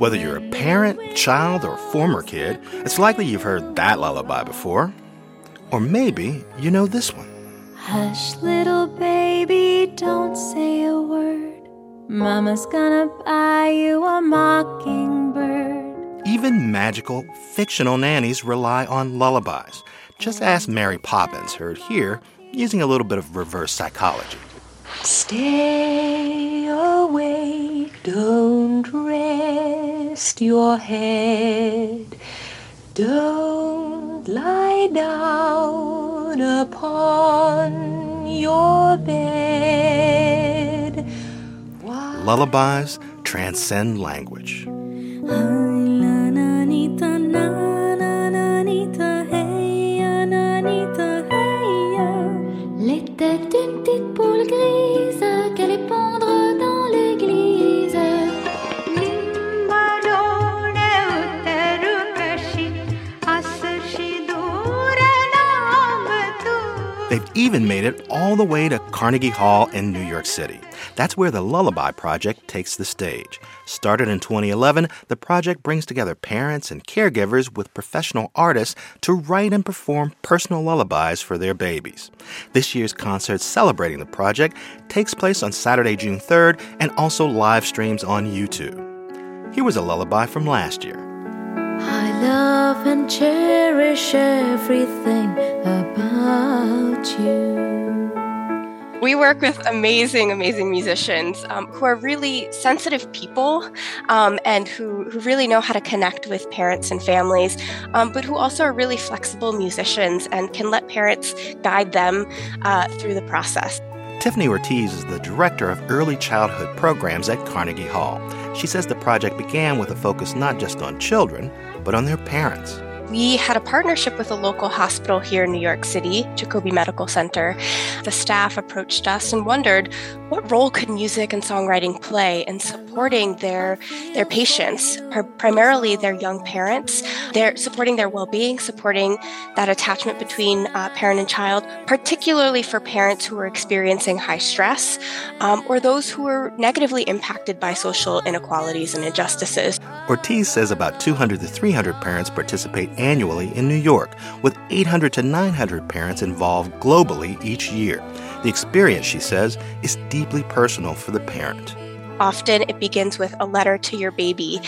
Whether you're a parent, child, or former kid, it's likely you've heard that lullaby before. Or maybe you know this one. Hush, little baby, don't say a word. Mama's gonna buy you a mockingbird. Even magical, fictional nannies rely on lullabies. Just ask Mary Poppins, heard here, using a little bit of reverse psychology. Stay awake, don't rest your head. Don't lie down upon your bed. Lullabies transcend language. They've even made it all the way to Carnegie Hall in New York City. That's where the Lullaby Project takes the stage. Started in 2011, the project brings together parents and caregivers with professional artists to write and perform personal lullabies for their babies. This year's concert celebrating the project takes place on Saturday, June 3rd, and also live streams on YouTube. Here was a lullaby from last year. I love and cherish everything about you. We work with amazing, amazing musicians who are really sensitive people and who really know how to connect with parents and families, but who also are really flexible musicians and can let parents guide them through the process. Tiffany Ortiz is the director of early childhood programs at Carnegie Hall. She says the project began with a focus not just on children, but on their parents. We had a partnership with a local hospital here in New York City, Jacobi Medical Center. The staff approached us and wondered, what role could music and songwriting play in supporting their patients, primarily their young parents, supporting their well-being, supporting that attachment between parent and child, particularly for parents who are experiencing high stress or those who are negatively impacted by social inequalities and injustices. Ortiz says about 200 to 300 parents participate annually in New York, with 800 to 900 parents involved globally each year. The experience, she says, is deeply personal for the parent. Often it begins with a letter to your baby,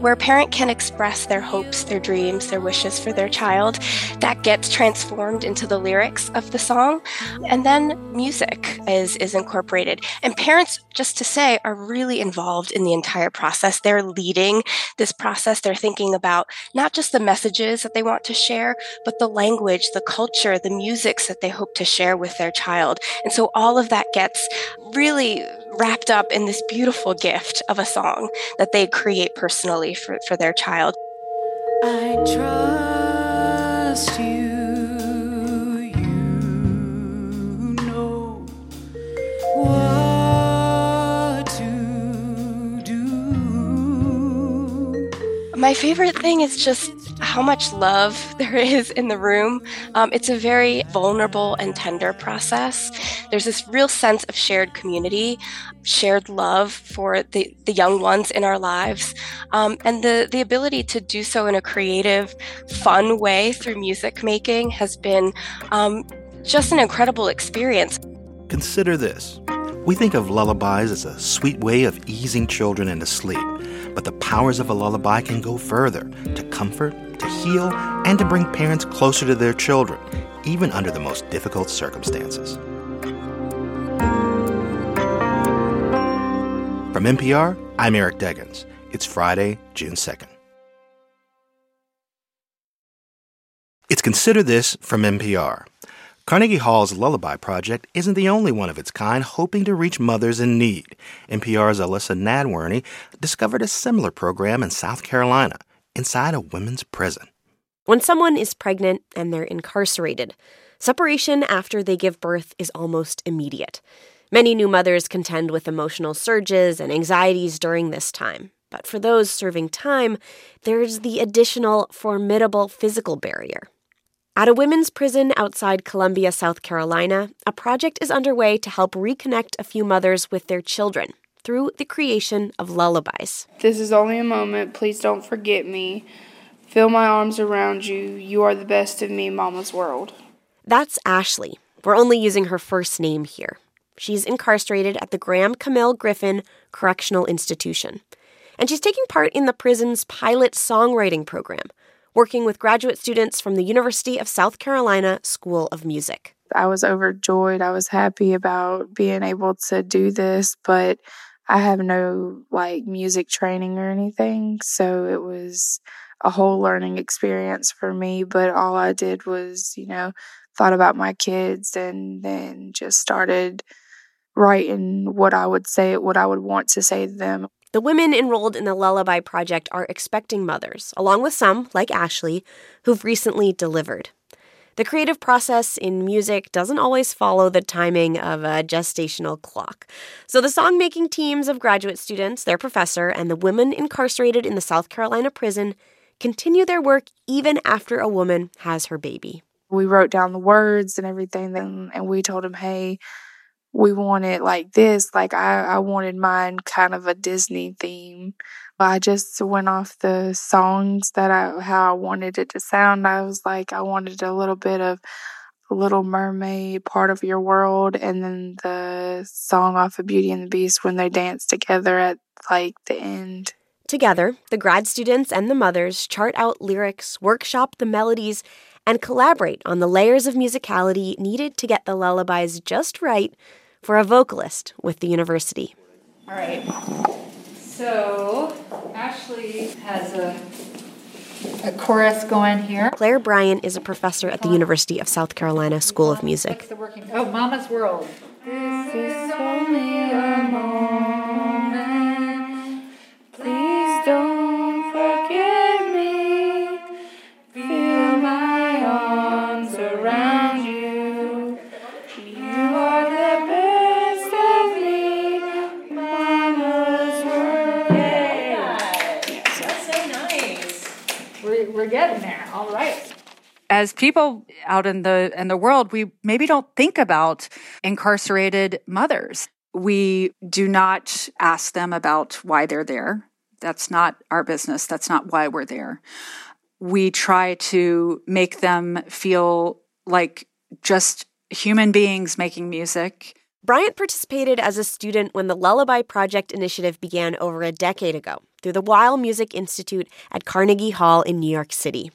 where a parent can express their hopes, their dreams, their wishes for their child. That gets transformed into the lyrics of the song. And then music is incorporated. And parents, just to say, are really involved in the entire process. They're leading this process. They're thinking about not just the messages that they want to share, but the language, the culture, the musics that they hope to share with their child. And so all of that gets really wrapped up in this beautiful gift of a song that they create personally for their child. I trust you, you know what to do. My favorite thing is just how much love there is in the room. It's a very vulnerable and tender process. There's this real sense of shared community, shared love for the young ones in our lives, and the ability to do so in a creative, fun way through music making has been just an incredible experience. Consider this. We think of lullabies as a sweet way of easing children into sleep, but the powers of a lullaby can go further, to comfort, to heal, and to bring parents closer to their children, even under the most difficult circumstances. From NPR, I'm Eric Deggans. It's Friday, June 2nd. It's Consider This from NPR. Carnegie Hall's Lullaby Project isn't the only one of its kind hoping to reach mothers in need. NPR's Elissa Nadworny discovered a similar program in South Carolina, inside a women's prison. When someone is pregnant and they're incarcerated, separation after they give birth is almost immediate. Many new mothers contend with emotional surges and anxieties during this time. But for those serving time, there's the additional formidable physical barrier. At a women's prison outside Columbia, South Carolina, a project is underway to help reconnect a few mothers with their children through the creation of lullabies. This is only a moment. Please don't forget me. Feel my arms around you. You are the best of me, Mama's world. That's Ashley. We're only using her first name here. She's incarcerated at the Graham Camille Griffin Correctional Institution. And she's taking part in the prison's pilot songwriting program, working with graduate students from the University of South Carolina School of Music. I was overjoyed. I was happy about being able to do this, but I have no, music training or anything, so it was a whole learning experience for me, but all I did was, thought about my kids and then just started writing what I would say, what I would want to say to them. The women enrolled in the Lullaby Project are expecting mothers, along with some, like Ashley, who've recently delivered. The creative process in music doesn't always follow the timing of a gestational clock. So the song-making teams of graduate students, their professor, and the women incarcerated in the South Carolina prison continue their work even after a woman has her baby. We wrote down the words and everything, and we told them, hey, we want it like this. I wanted mine kind of a Disney theme. I just went off the songs how I wanted it to sound. I was like, I wanted a little bit of Little Mermaid, Part of Your World, and then the song off of Beauty and the Beast when they dance together at the end. Together, the grad students and the mothers chart out lyrics, workshop the melodies, and collaborate on the layers of musicality needed to get the lullabies just right for a vocalist with the university. All right. So Ashley has a chorus going here. Claire Bryan is a professor at the University of South Carolina School of Music. Oh, Mama's World. This is only a moment. Please don't forget me. Feel my arms around you. You are the best of me, Mama's world. Yay. That's so nice. We're getting there. All right. As people out in the world, we maybe don't think about incarcerated mothers. We do not ask them about why they're there. That's not our business. That's not why we're there. We try to make them feel like just human beings making music. Bryant participated as a student when the Lullaby Project initiative began over a decade ago through the Weill Music Institute at Carnegie Hall in New York City.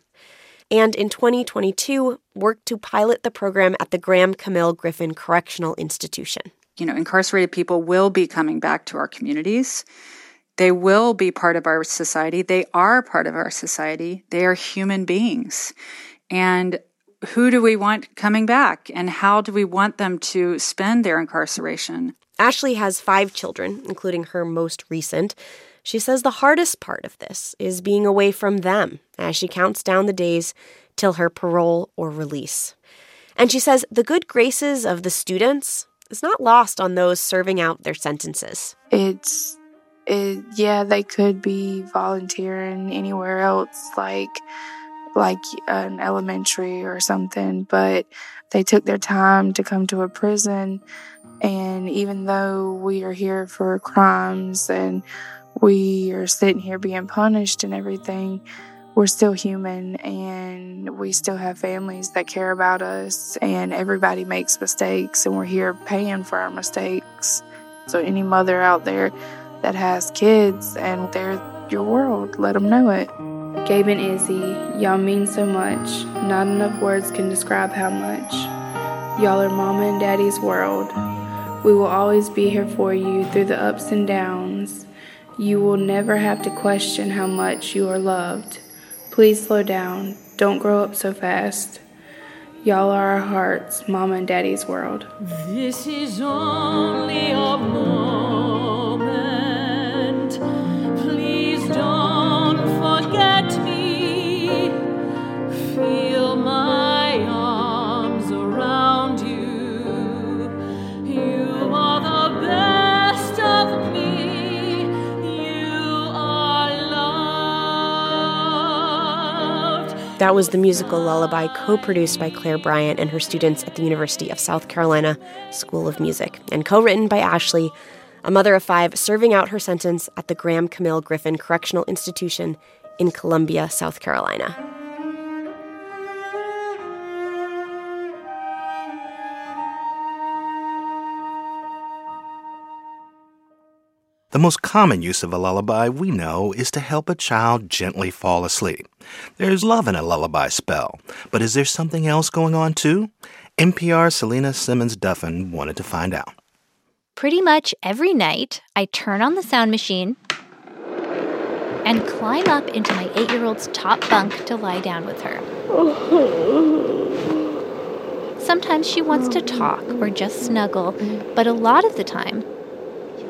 And in 2022, worked to pilot the program at the Graham Camille Griffin Correctional Institution. Incarcerated people will be coming back to our communities. They will be part of our society. They are part of our society. They are human beings. And who do we want coming back? And how do we want them to spend their incarceration? Ashley has 5 children, including her most recent. She says the hardest part of this is being away from them as she counts down the days till her parole or release. And she says the good graces of the students is not lost on those serving out their sentences. They could be volunteering anywhere else, like an elementary or something, but they took their time to come to a prison. And even though we are here for crimes and we are sitting here being punished and everything, we're still human and we still have families that care about us, and everybody makes mistakes and we're here paying for our mistakes. So any mother out there that has kids and they're your world, let them know it. Gabe and Izzy, y'all mean so much. Not enough words can describe how much. Y'all are Mama and Daddy's world. We will always be here for you through the ups and downs. You will never have to question how much you are loved. Please slow down. Don't grow up so fast. Y'all are our hearts, Mama and Daddy's world. This is only a moment. Please don't forget me. Feel my arms around you. You are the best of me. You are loved. That was the musical Lullaby, co-produced by Claire Bryant and her students at the University of South Carolina School of Music, and co-written by Ashley, a mother of five serving out her sentence at the Graham Camille Griffin Correctional Institution in Columbia, South Carolina. The most common use of a lullaby, we know, is to help a child gently fall asleep. There's love in a lullaby spell, but is there something else going on too? NPR's Selena Simmons-Duffin wanted to find out. Pretty much every night, I turn on the sound machine and climb up into my 8-year-old's top bunk to lie down with her. Sometimes she wants to talk or just snuggle, but a lot of the time,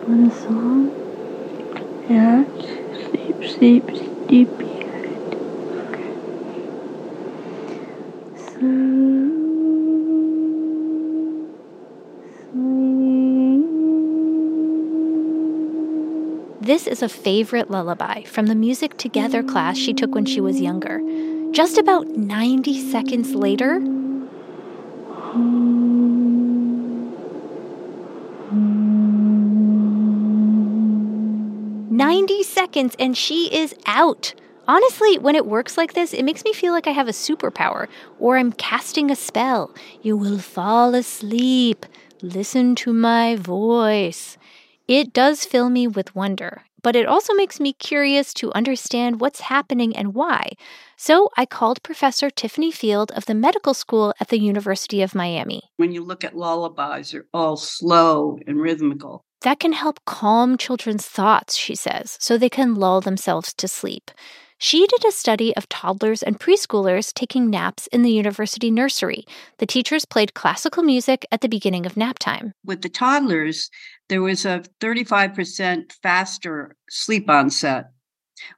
want a song? Yeah. Sleep, sleep, sleepy head. Okay. Sleep. This is a favorite lullaby from the Music Together class she took when she was younger. Just about 90 seconds later, and she is out. Honestly, when it works like this, it makes me feel like I have a superpower or I'm casting a spell. You will fall asleep. Listen to my voice. It does fill me with wonder, but it also makes me curious to understand what's happening and why. So I called Professor Tiffany Field of the medical school at the University of Miami. When you look at lullabies, they're all slow and rhythmical. That can help calm children's thoughts, she says, so they can lull themselves to sleep. She did a study of toddlers and preschoolers taking naps in the university nursery. The teachers played classical music at the beginning of nap time. With the toddlers, there was a 35% faster sleep onset.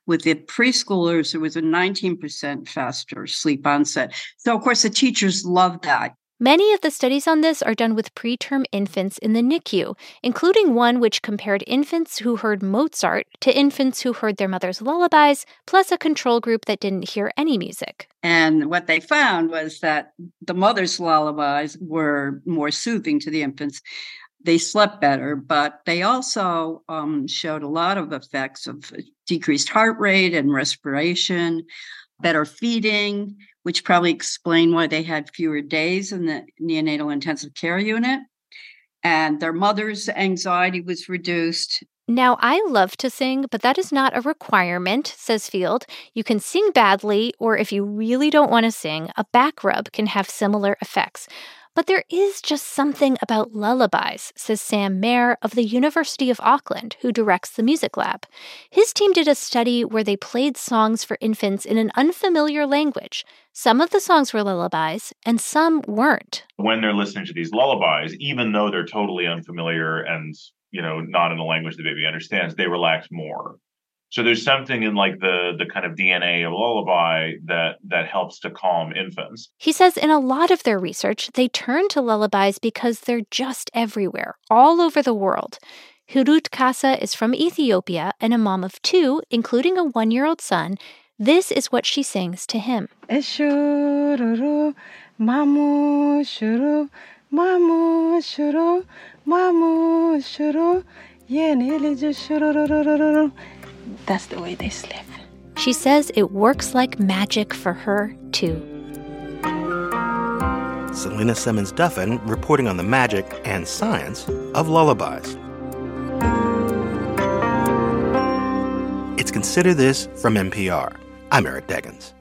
With the preschoolers, there was a 19% faster sleep onset. So, of course, the teachers loved that. Many of the studies on this are done with preterm infants in the NICU, including one which compared infants who heard Mozart to infants who heard their mother's lullabies, plus a control group that didn't hear any music. And what they found was that the mother's lullabies were more soothing to the infants. They slept better, but they also showed a lot of effects of decreased heart rate and respiration, better feeding, which probably explained why they had fewer days in the neonatal intensive care unit. And their mother's anxiety was reduced. Now, I love to sing, but that is not a requirement, says Field. You can sing badly, or if you really don't want to sing, a back rub can have similar effects. But there is just something about lullabies, says Sam Mayer of the University of Auckland, who directs the music lab. His team did a study where they played songs for infants in an unfamiliar language. Some of the songs were lullabies, and some weren't. When they're listening to these lullabies, even though they're totally unfamiliar and, not in a language the baby understands, they relax more. So there's something in like the kind of DNA of lullaby that helps to calm infants. He says in a lot of their research, they turn to lullabies because they're just everywhere, all over the world. Hirut Kassa is from Ethiopia and a mom of two, including a 1-year-old son. This is what she sings to him. Eshururu, mamu shuru, mamu shuru, mamu shuru, yeniliju shurururururu. That's the way they sleep. She says it works like magic for her, too. Selena Simmons-Duffin reporting on the magic and science of lullabies. It's Consider This from NPR. I'm Eric Deggans.